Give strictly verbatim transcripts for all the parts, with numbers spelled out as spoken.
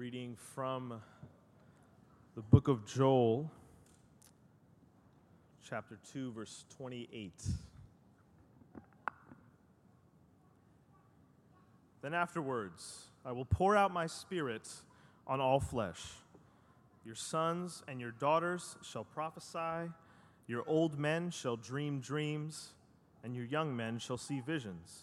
reading from the book of Joel, chapter two, verse twenty-eight. Then afterwards, I will pour out my spirit on all flesh. Your sons and your daughters shall prophesy, your old men shall dream dreams, and your young men shall see visions.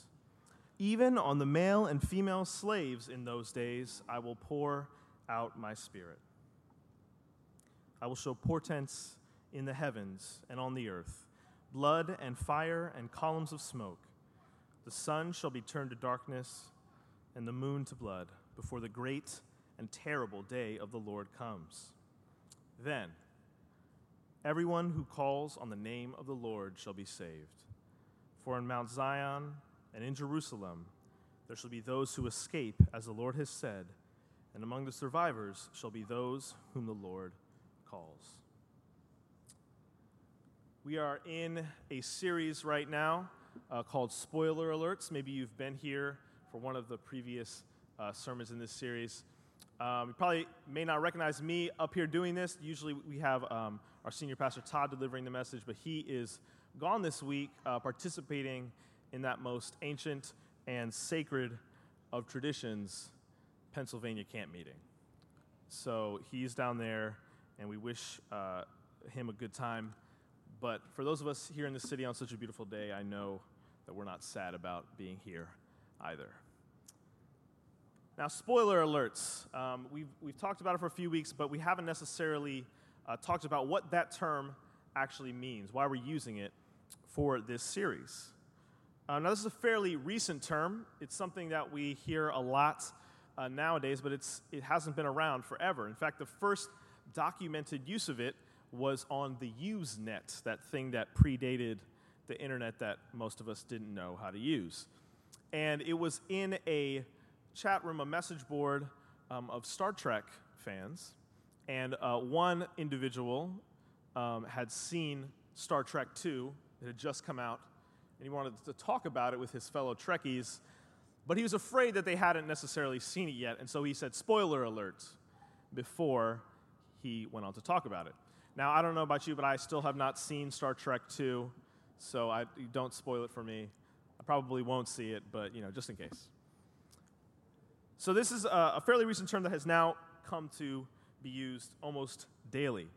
Even on the male and female slaves in those days, I will pour out my spirit. I will show portents in the heavens and on the earth, blood and fire and columns of smoke. The sun shall be turned to darkness and the moon to blood before the great and terrible day of the Lord comes. Then everyone who calls on the name of the Lord shall be saved. For in Mount Zion and in Jerusalem there shall be those who escape, as the Lord has said, and among the survivors shall be those whom the Lord calls. We are in a series right now uh, called Spoiler Alerts. Maybe you've been here for one of the previous uh, sermons in this series. Um, you probably may not recognize me up here doing this. Usually we have um, our senior pastor Todd delivering the message, but he is gone this week uh, participating in that most ancient and sacred of traditions, Pennsylvania camp meeting. So he's down there, and we wish uh, him a good time. But for those of us here in the city on such a beautiful day, I know that we're not sad about being here either. Now, spoiler alerts. Um, we've, we've talked about it for a few weeks, but we haven't necessarily uh, talked about what that term actually means, why we're using it for this series. Uh, now, this is a fairly recent term. It's something that we hear a lot uh, nowadays, but it's it hasn't been around forever. In fact, the first documented use of it was on the Usenet, that thing that predated the internet that most of us didn't know how to use. And it was in a chat room, a message board um, of Star Trek fans, and uh, one individual um, had seen Star Trek two. It had just come out, and he wanted to talk about it with his fellow Trekkies, but he was afraid that they hadn't necessarily seen it yet, and so he said, spoiler alert, before he went on to talk about it. Now, I don't know about you, but I still have not seen Star Trek two, so I, don't spoil it for me. I probably won't see it, but, you know, just in case. So this is a, a fairly recent term that has now come to be used almost daily.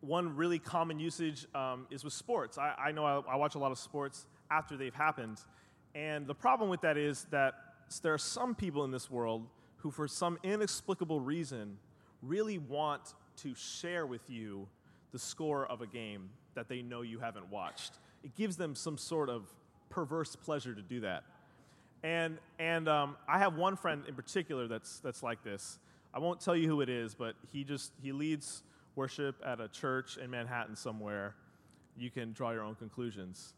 One really common usage um, is with sports. I, I know I, I watch a lot of sports after they've happened, and the problem with that is that there are some people in this world who, for some inexplicable reason, really want to share with you the score of a game that they know you haven't watched. It gives them some sort of perverse pleasure to do that. And and um, I have one friend in particular that's that's like this. I won't tell you who it is, but he just he leads worship at a church in Manhattan somewhere. You can draw your own conclusions.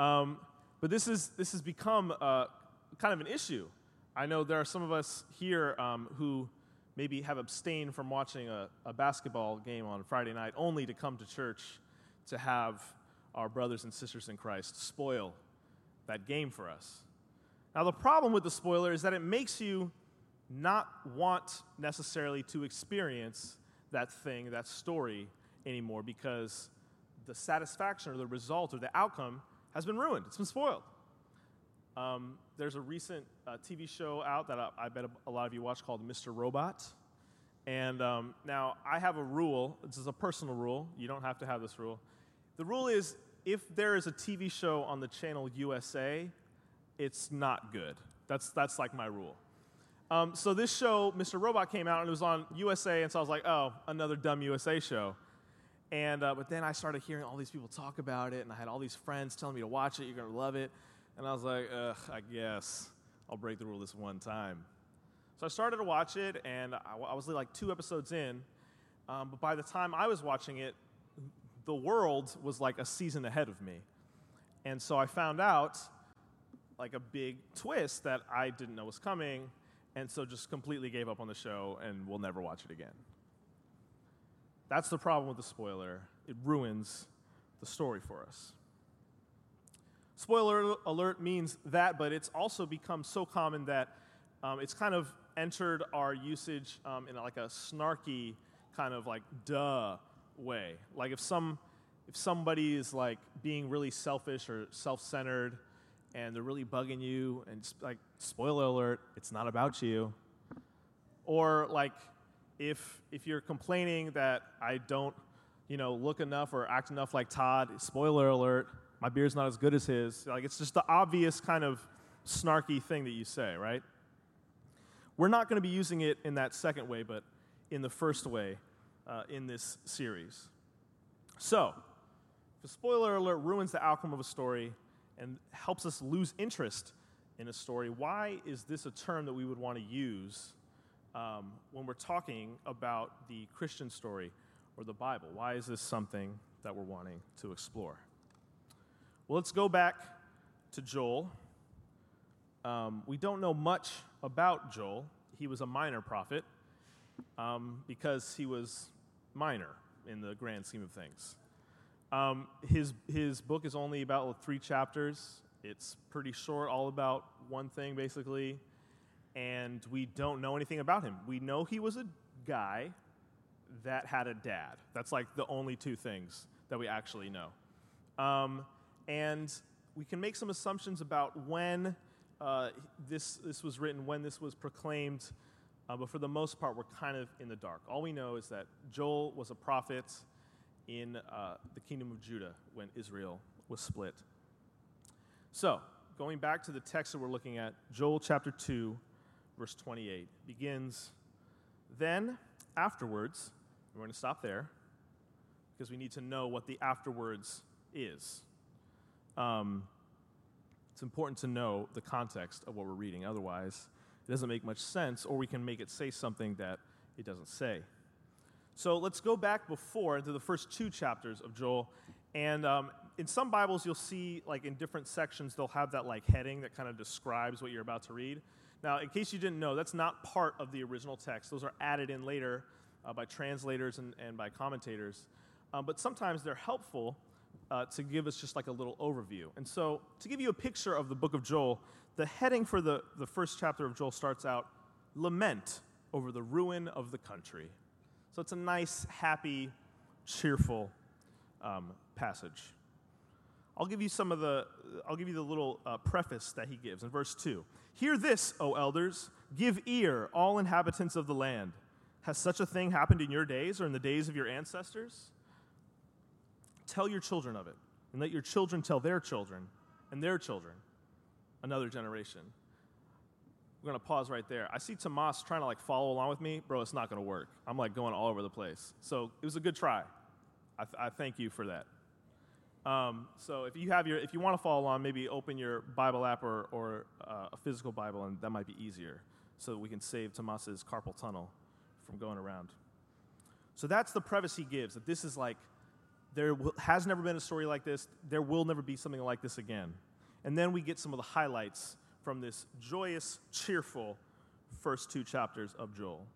Um, but this is this has become uh, kind of an issue. I know there are some of us here um, who maybe have abstained from watching a, a basketball game on Friday night only to come to church to have our brothers and sisters in Christ spoil that game for us. Now, the problem with the spoiler is that it makes you not want necessarily to experience that thing, that story anymore, because the satisfaction or the result or the outcome has been ruined. It's been spoiled. Um, there's a recent uh, T V show out that I, I bet a lot of you watch called Mister Robot. And um, now I have a rule. This is a personal rule. You don't have to have this rule. The rule is if there is a T V show on the channel U S A, it's not good. That's that's like my rule. Um, so this show, Mister Robot, came out, and it was on U S A. And so I was like, oh, another dumb U S A show. And uh, but then I started hearing all these people talk about it, and I had all these friends telling me to watch it. You're going to love it. And I was like, ugh, I guess I'll break the rule this one time. So I started to watch it, and I, I was like two episodes in. Um, but by the time I was watching it, the world was like a season ahead of me. And so I found out like a big twist that I didn't know was coming, and so just completely gave up on the show, and we'll never watch it again. That's the problem with the spoiler. It ruins the story for us. Spoiler alert means that, but it's also become so common that um, it's kind of entered our usage um, in like a snarky kind of like duh way. Like if some if somebody is like being really selfish or self-centered and they're really bugging you, and like, spoiler alert, it's not about you. Or like if if you're complaining that I don't, you know, look enough or act enough like Todd, spoiler alert, my beer's not as good as his. Like it's just the obvious kind of snarky thing that you say, right? We're not going to be using it in that second way, but in the first way uh, in this series. So, if a spoiler alert ruins the outcome of a story and helps us lose interest in a story, why is this a term that we would want to use um, when we're talking about the Christian story or the Bible? Why is this something that we're wanting to explore? Well, let's go back to Joel. Um, we don't know much about Joel. He was a minor prophet um, because he was minor in the grand scheme of things. Um, his his book is only about three chapters. It's pretty short, all about one thing, basically. And we don't know anything about him. We know he was a guy that had a dad. That's like the only two things that we actually know. Um, and we can make some assumptions about when uh, this, this was written, when this was proclaimed. Uh, but for the most part, we're kind of in the dark. All we know is that Joel was a prophet in uh, the kingdom of Judah when Israel was split. So, going back to the text that we're looking at, Joel chapter two, verse twenty-eight begins, "Then, afterwards," we're going to stop there, because we need to know what the afterwards is. Um, it's important to know the context of what we're reading, otherwise it doesn't make much sense, or we can make it say something that it doesn't say. So let's go back before to the first two chapters of Joel, and um, in some Bibles you'll see, like in different sections, they'll have that like heading that kind of describes what you're about to read. Now, in case you didn't know, that's not part of the original text. Those are added in later uh, by translators and, and by commentators, um, but sometimes they're helpful uh, to give us just like a little overview. And so, to give you a picture of the book of Joel, the heading for the, the first chapter of Joel starts out, "Lament over the ruin of the country." So it's a nice, happy, cheerful um, passage. I'll give you some of the. I'll give you the little uh, preface that he gives in verse two. "Hear this, O elders! Give ear, all inhabitants of the land. Has such a thing happened in your days, or in the days of your ancestors? Tell your children of it, and let your children tell their children, and their children, another generation." We're going to pause right there. I see Tomas trying to like follow along with me. Bro, it's not going to work. I'm like going all over the place. So it was a good try. I, th- I thank you for that. Um, so if you have your, if you want to follow along, maybe open your Bible app or, or uh, a physical Bible, and that might be easier so that we can save Tomas's carpal tunnel from going around. So that's the preface he gives, that this is like, there will, has never been a story like this. There will never be something like this again. And then we get some of the highlights from this joyous, cheerful first two chapters of Joel.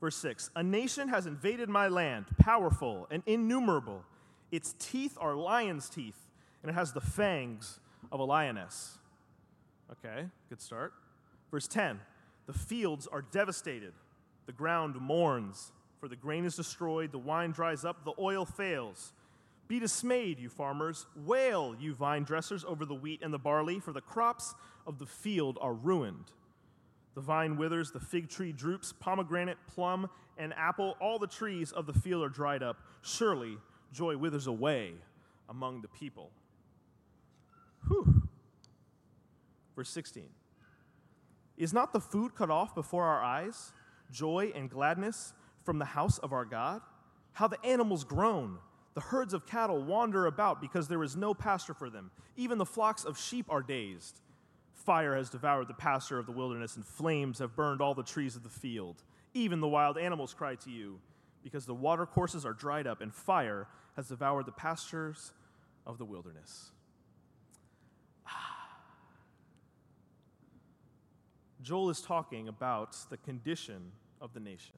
Verse six, "A nation has invaded my land, powerful and innumerable. Its teeth are lion's teeth, and it has the fangs of a lioness." Okay, good start. Verse ten, "The fields are devastated. The ground mourns, for the grain is destroyed, the wine dries up, the oil fails. Be dismayed, you farmers. Wail, you vine dressers, over the wheat and the barley, for the crops of the field are ruined. The vine withers, the fig tree droops, pomegranate, plum, and apple. All the trees of the field are dried up. Surely joy withers away among the people." Whew. Verse sixteen. "Is not the food cut off before our eyes? Joy and gladness from the house of our God? How the animals groan. The herds of cattle wander about because there is no pasture for them. Even the flocks of sheep are dazed. Fire has devoured the pasture of the wilderness, and flames have burned all the trees of the field. Even the wild animals cry to you, because the watercourses are dried up, and fire has devoured the pastures of the wilderness." Joel is talking about the condition of the nation,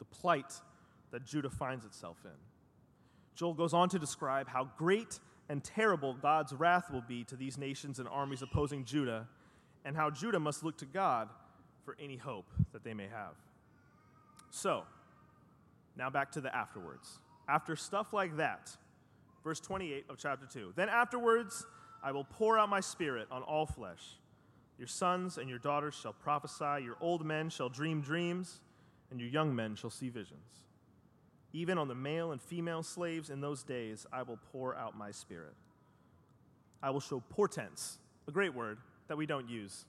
the plight that Judah finds itself in. Joel goes on to describe how great and terrible God's wrath will be to these nations and armies opposing Judah, and how Judah must look to God for any hope that they may have. So, now back to the afterwards. After stuff like that, verse twenty-eight of chapter two, then afterwards I will pour out my spirit on all flesh. Your sons and your daughters shall prophesy, your old men shall dream dreams, and your young men shall see visions. Even on the male and female slaves in those days I will pour out my spirit. I will show portents, a great word that we don't use,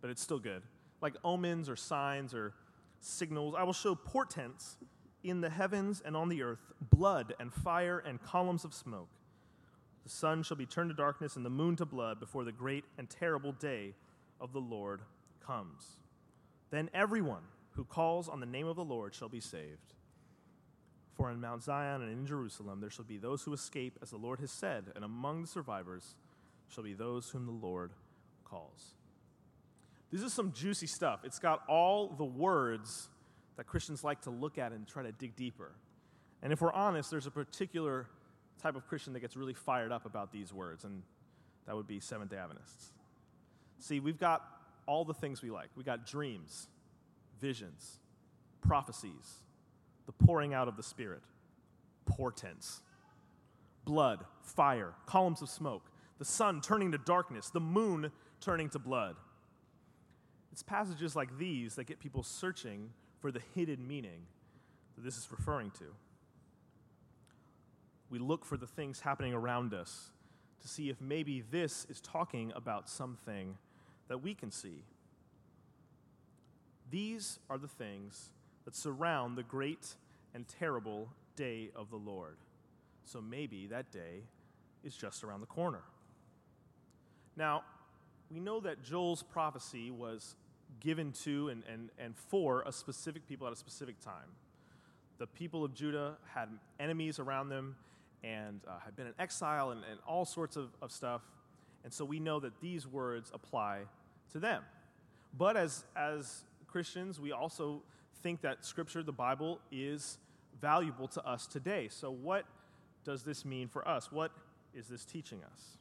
but it's still good, like omens or signs or signals. I will show portents in the heavens and on the earth, blood and fire and columns of smoke. The sun shall be turned to darkness and the moon to blood before the great and terrible day of the Lord comes. Then everyone who calls on the name of the Lord shall be saved. For in Mount Zion and in Jerusalem there shall be those who escape, as the Lord has said, and among the survivors shall be those whom the Lord calls. This is some juicy stuff. It's got all the words that Christians like to look at and try to dig deeper. And if we're honest, there's a particular type of Christian that gets really fired up about these words, and that would be Seventh-day Adventists. See, we've got all the things we like. We got dreams, visions, prophecies, the pouring out of the Spirit, portents, blood, fire, columns of smoke, the sun turning to darkness, the moon turning to blood. It's passages like these that get people searching for the hidden meaning that this is referring to. We look for the things happening around us to see if maybe this is talking about something that we can see. These are the things that surround the great and terrible day of the Lord. So maybe that day is just around the corner. Now, we know that Joel's prophecy was given to and, and, and for a specific people at a specific time. The people of Judah had enemies around them and uh, had been in exile and, and all sorts of, of stuff. And so we know that these words apply to them. But as, as Christians, we also think that Scripture, the Bible, is valuable to us today. So what does this mean for us? What is this teaching us?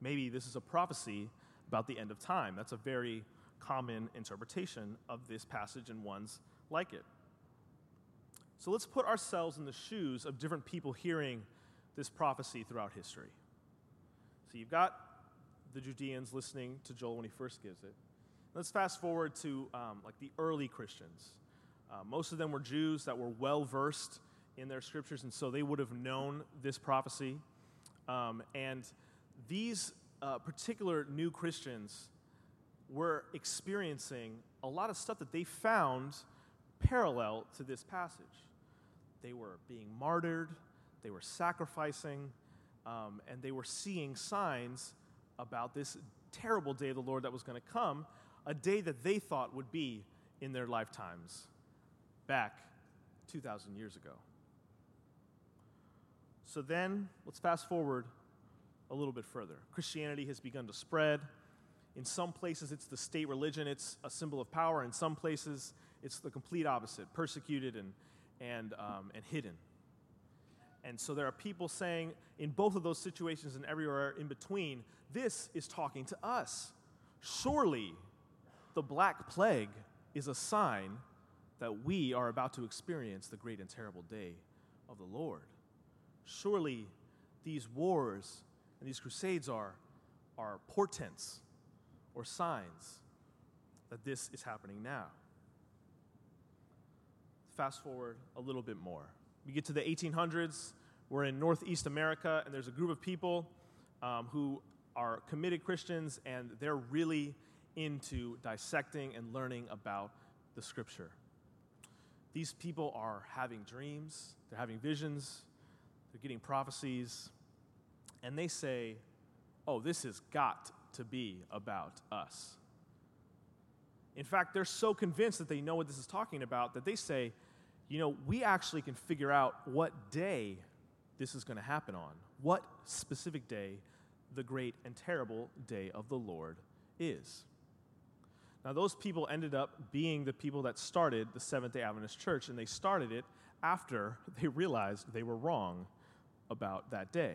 Maybe this is a prophecy about the end of time. That's a very common interpretation of this passage and ones like it. So let's put ourselves in the shoes of different people hearing this prophecy throughout history. So you've got the Judeans listening to Joel when he first gives it. Let's fast forward to um, like the early Christians. Uh, most of them were Jews that were well-versed in their scriptures, and so they would have known this prophecy. Um, and these uh, particular new Christians were experiencing a lot of stuff that they found parallel to this passage. They were being martyred, they were sacrificing, um, and they were seeing signs about this terrible day of the Lord that was going to come, a day that they thought would be in their lifetimes, back two thousand years ago. So then, let's fast forward a little bit further. Christianity has begun to spread. In some places, it's the state religion. It's a symbol of power. In some places, it's the complete opposite, persecuted and and um, and hidden. And so there are people saying, in both of those situations and everywhere in between, this is talking to us. Surely, the Black Plague is a sign that we are about to experience the great and terrible day of the Lord. Surely, these wars and these crusades are, are portents or signs that this is happening now. Fast forward a little bit more. We get to the eighteen hundreds. We're in Northeast America, and there's a group of people um, who are committed Christians, and they're really into dissecting and learning about the Scripture. These people are having dreams. They're having visions. They're getting prophecies. And they say, oh, this has got to be about us. In fact, they're so convinced that they know what this is talking about that they say, you know, we actually can figure out what day this is going to happen on, what specific day the great and terrible day of the Lord is. Now, those people ended up being the people that started the Seventh-day Adventist Church, and they started it after they realized they were wrong about that day.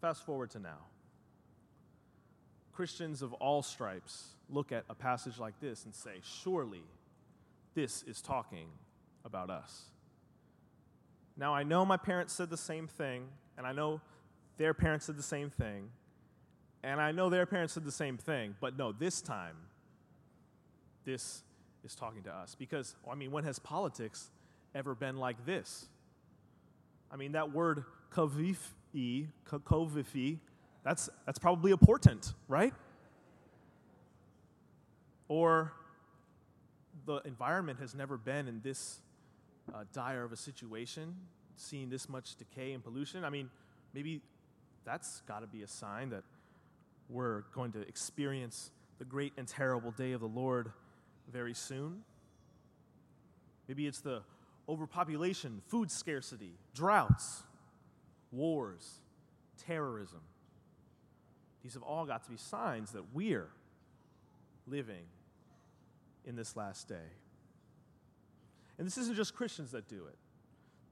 Fast forward to now. Christians of all stripes look at a passage like this and say, surely this is talking about us. Now, I know my parents said the same thing, and I know their parents said the same thing, and I know their parents said the same thing, but no, this time, this is talking to us. Because, I mean, when has politics ever been like this? I mean, that word kavifi, kakovifi, That's that's probably a portent, right? Or the environment has never been in this uh, dire of a situation, seeing this much decay and pollution. I mean, maybe that's got to be a sign that we're going to experience the great and terrible day of the Lord very soon. Maybe it's the overpopulation, food scarcity, droughts, wars, terrorism. These have all got to be signs that we're living in this last day. And this isn't just Christians that do it.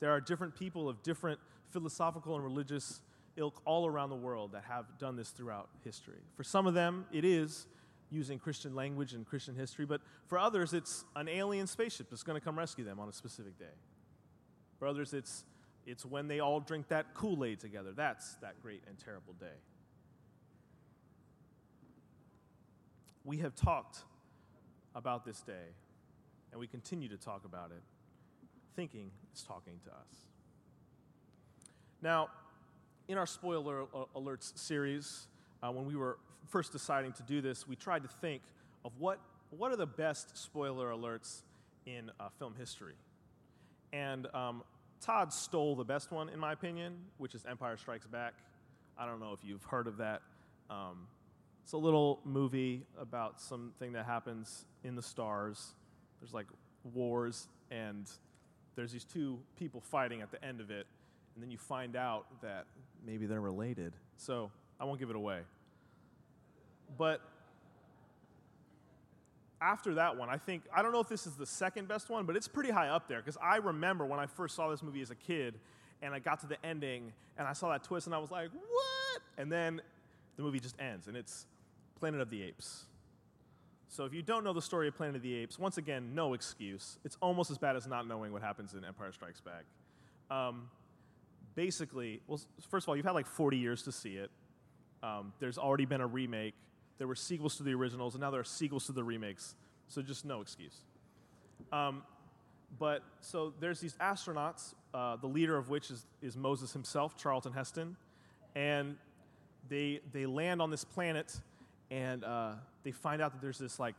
There are different people of different philosophical and religious ilk all around the world that have done this throughout history. For some of them, it is using Christian language and Christian history, but for others, it's an alien spaceship that's going to come rescue them on a specific day. For others, it's, it's when they all drink that Kool-Aid together. That's that great and terrible day. We have talked about this day, and we continue to talk about it, thinking it's talking to us. Now, in our spoiler alerts series, uh, when we were first deciding to do this, we tried to think of what, what are the best spoiler alerts in uh, film history. And um, Todd stole the best one, in my opinion, which is Empire Strikes Back. I don't know if you've heard of that. Um, It's a little movie about something that happens in the stars. There's like wars, and there's these two people fighting at the end of it, and then you find out that maybe they're related. So I won't give it away. But after that one, I think, I don't know if this is the second best one, but it's pretty high up there, because I remember when I first saw this movie as a kid, and I got to the ending, and I saw that twist, and I was like, what? And then the movie just ends, and it's Planet of the Apes. So if you don't know the story of Planet of the Apes, once again, no excuse. It's almost as bad as not knowing what happens in Empire Strikes Back. Um, basically, well, first of all, you've had like forty years to see it. Um, there's already been a remake. There were sequels to the originals, and now there are sequels to the remakes. So just no excuse. Um, but so there's these astronauts, uh, the leader of which is, is Moses himself, Charlton Heston, and They they land on this planet, and uh, they find out that there's this like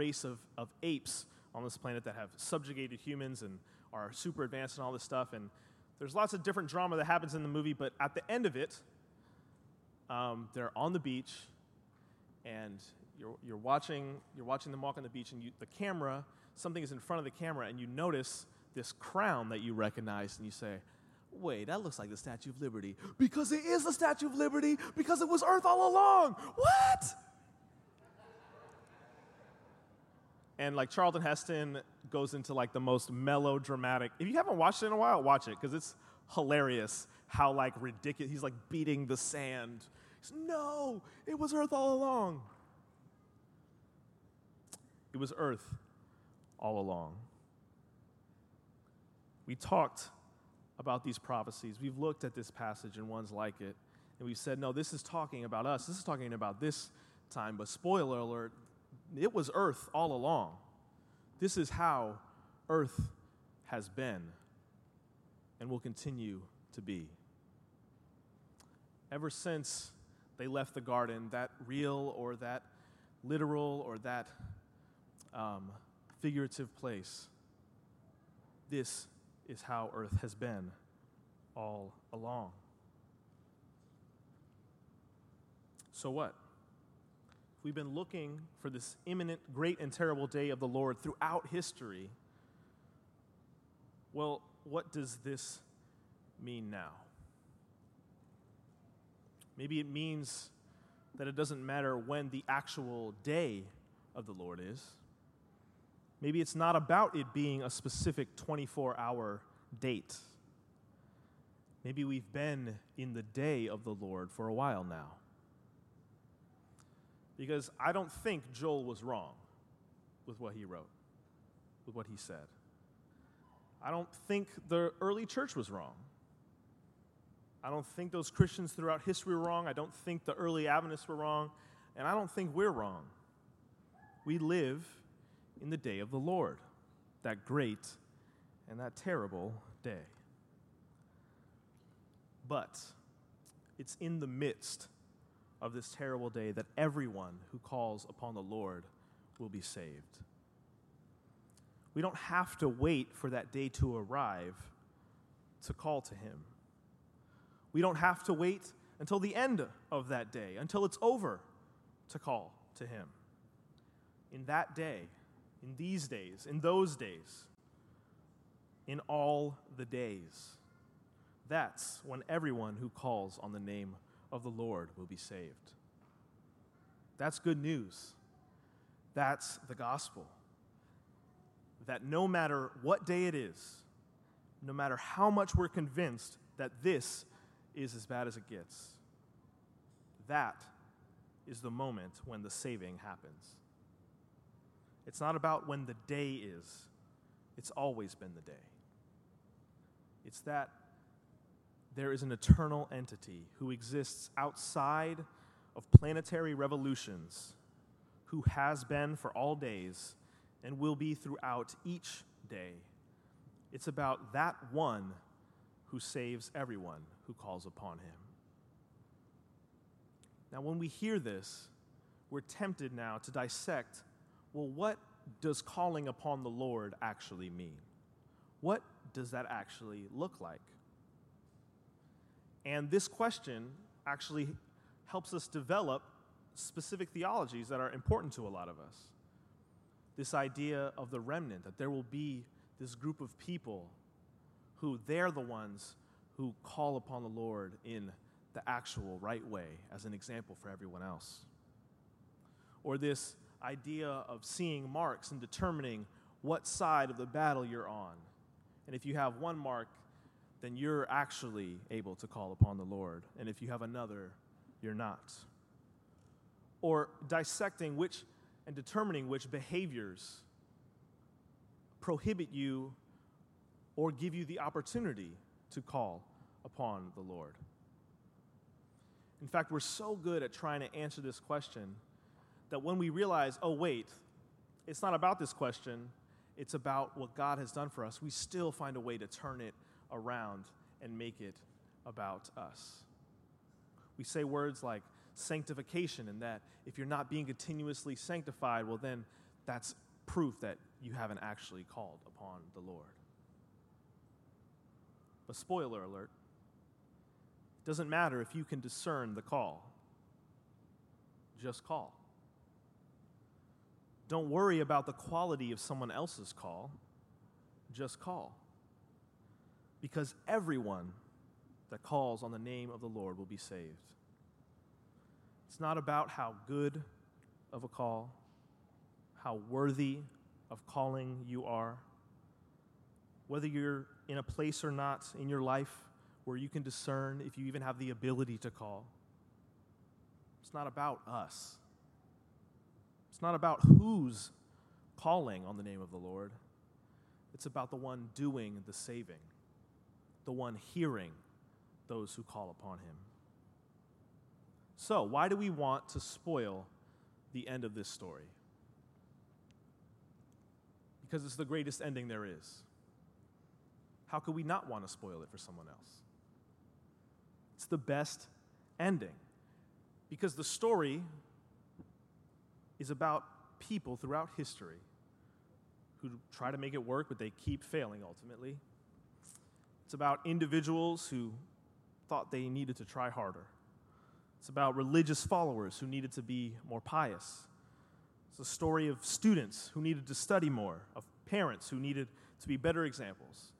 race of, of apes on this planet that have subjugated humans and are super advanced and all this stuff. And there's lots of different drama that happens in the movie, but at the end of it, um, they're on the beach, and you're you're watching you're watching them walk on the beach, and you, the camera, something is in front of the camera, and you notice this crown that you recognize, and you say, wait, that looks like the Statue of Liberty. Because it is the Statue of Liberty, because it was Earth all along. What? And like Charlton Heston goes into like the most melodramatic. If you haven't watched it in a while, watch it, because it's hilarious how like ridiculous. He's like beating the sand. He's, no, it was Earth all along. It was Earth all along. We talked about these prophecies. We've looked at this passage and ones like it, and we've said, no, this is talking about us. This is talking about this time, but spoiler alert, it was Earth all along. This is how Earth has been and will continue to be. Ever since they left the garden, that real or that literal or that um, figurative place, this is how Earth has been all along. So what? We've been looking for this imminent, great and terrible day of the Lord throughout history. Well, what does this mean now? Maybe it means that it doesn't matter when the actual day of the Lord is. Maybe it's not about it being a specific twenty-four hour date. Maybe we've been in the day of the Lord for a while now. because I don't think Joel was wrong with what he wrote, with what he said. I don't think the early church was wrong. I don't think those Christians throughout history were wrong. I don't think the early Adventists were wrong. And I don't think we're wrong. We live in the day of the Lord, that great and that terrible day. But it's in the midst of this terrible day that everyone who calls upon the Lord will be saved. We don't have to wait for that day to arrive to call to him. We don't have to wait until the end of that day, until it's over, to call to him. In that day, in these days, in those days, in all the days, that's when everyone who calls on the name of the Lord will be saved. That's good news. That's the gospel. That no matter what day it is, no matter how much we're convinced that this is as bad as it gets, that is the moment when the saving happens. It's not about when the day is. It's always been the day. It's that there is an eternal entity who exists outside of planetary revolutions, who has been for all days and will be throughout each day. It's about that one who saves everyone who calls upon him. Now, when we hear this, we're tempted now to dissect, well, what does calling upon the Lord actually mean? What does that actually look like? And this question actually helps us develop specific theologies that are important to a lot of us. This idea of the remnant, that there will be this group of people who they're the ones who call upon the Lord in the actual right way as an example for everyone else. Or this idea of seeing marks and determining what side of the battle you're on. And if you have one mark, then you're actually able to call upon the Lord. And if you have another, you're not. Or dissecting which and determining which behaviors prohibit you or give you the opportunity to call upon the Lord. In fact, we're so good at trying to answer this question that when we realize, oh, wait, it's not about this question, it's about what God has done for us, we still find a way to turn it around and make it about us. We say words like sanctification, and that if you're not being continuously sanctified, well, then that's proof that you haven't actually called upon the Lord. But spoiler alert, it doesn't matter if you can discern the call. Just call. Don't worry about the quality of someone else's call. Just call. Because everyone that calls on the name of the Lord will be saved. It's not about how good of a call, how worthy of calling you are. Whether you're in a place or not in your life where you can discern if you even have the ability to call. It's not about us. It's not about who's calling on the name of the Lord. It's about the one doing the saving, the one hearing those who call upon him. So, why do we want to spoil the end of this story? Because it's the greatest ending there is. How could we not want to spoil it for someone else? It's the best ending. Because the story is about people throughout history who try to make it work, but they keep failing ultimately. It's about individuals who thought they needed to try harder. It's about religious followers who needed to be more pious. It's a story of students who needed to study more, of parents who needed to be better examples,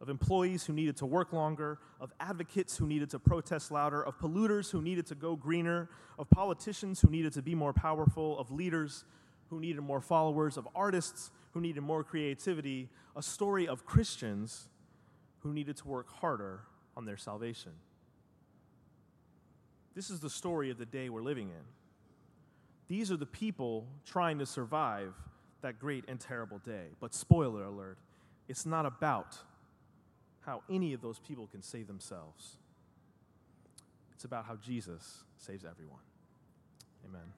of employees who needed to work longer, of advocates who needed to protest louder, of polluters who needed to go greener, of politicians who needed to be more powerful, of leaders who needed more followers, of artists who needed more creativity, a story of Christians who needed to work harder on their salvation. This is the story of the day we're living in. These are the people trying to survive that great and terrible day. But spoiler alert, it's not about how any of those people can save themselves. It's about how Jesus saves everyone. Amen.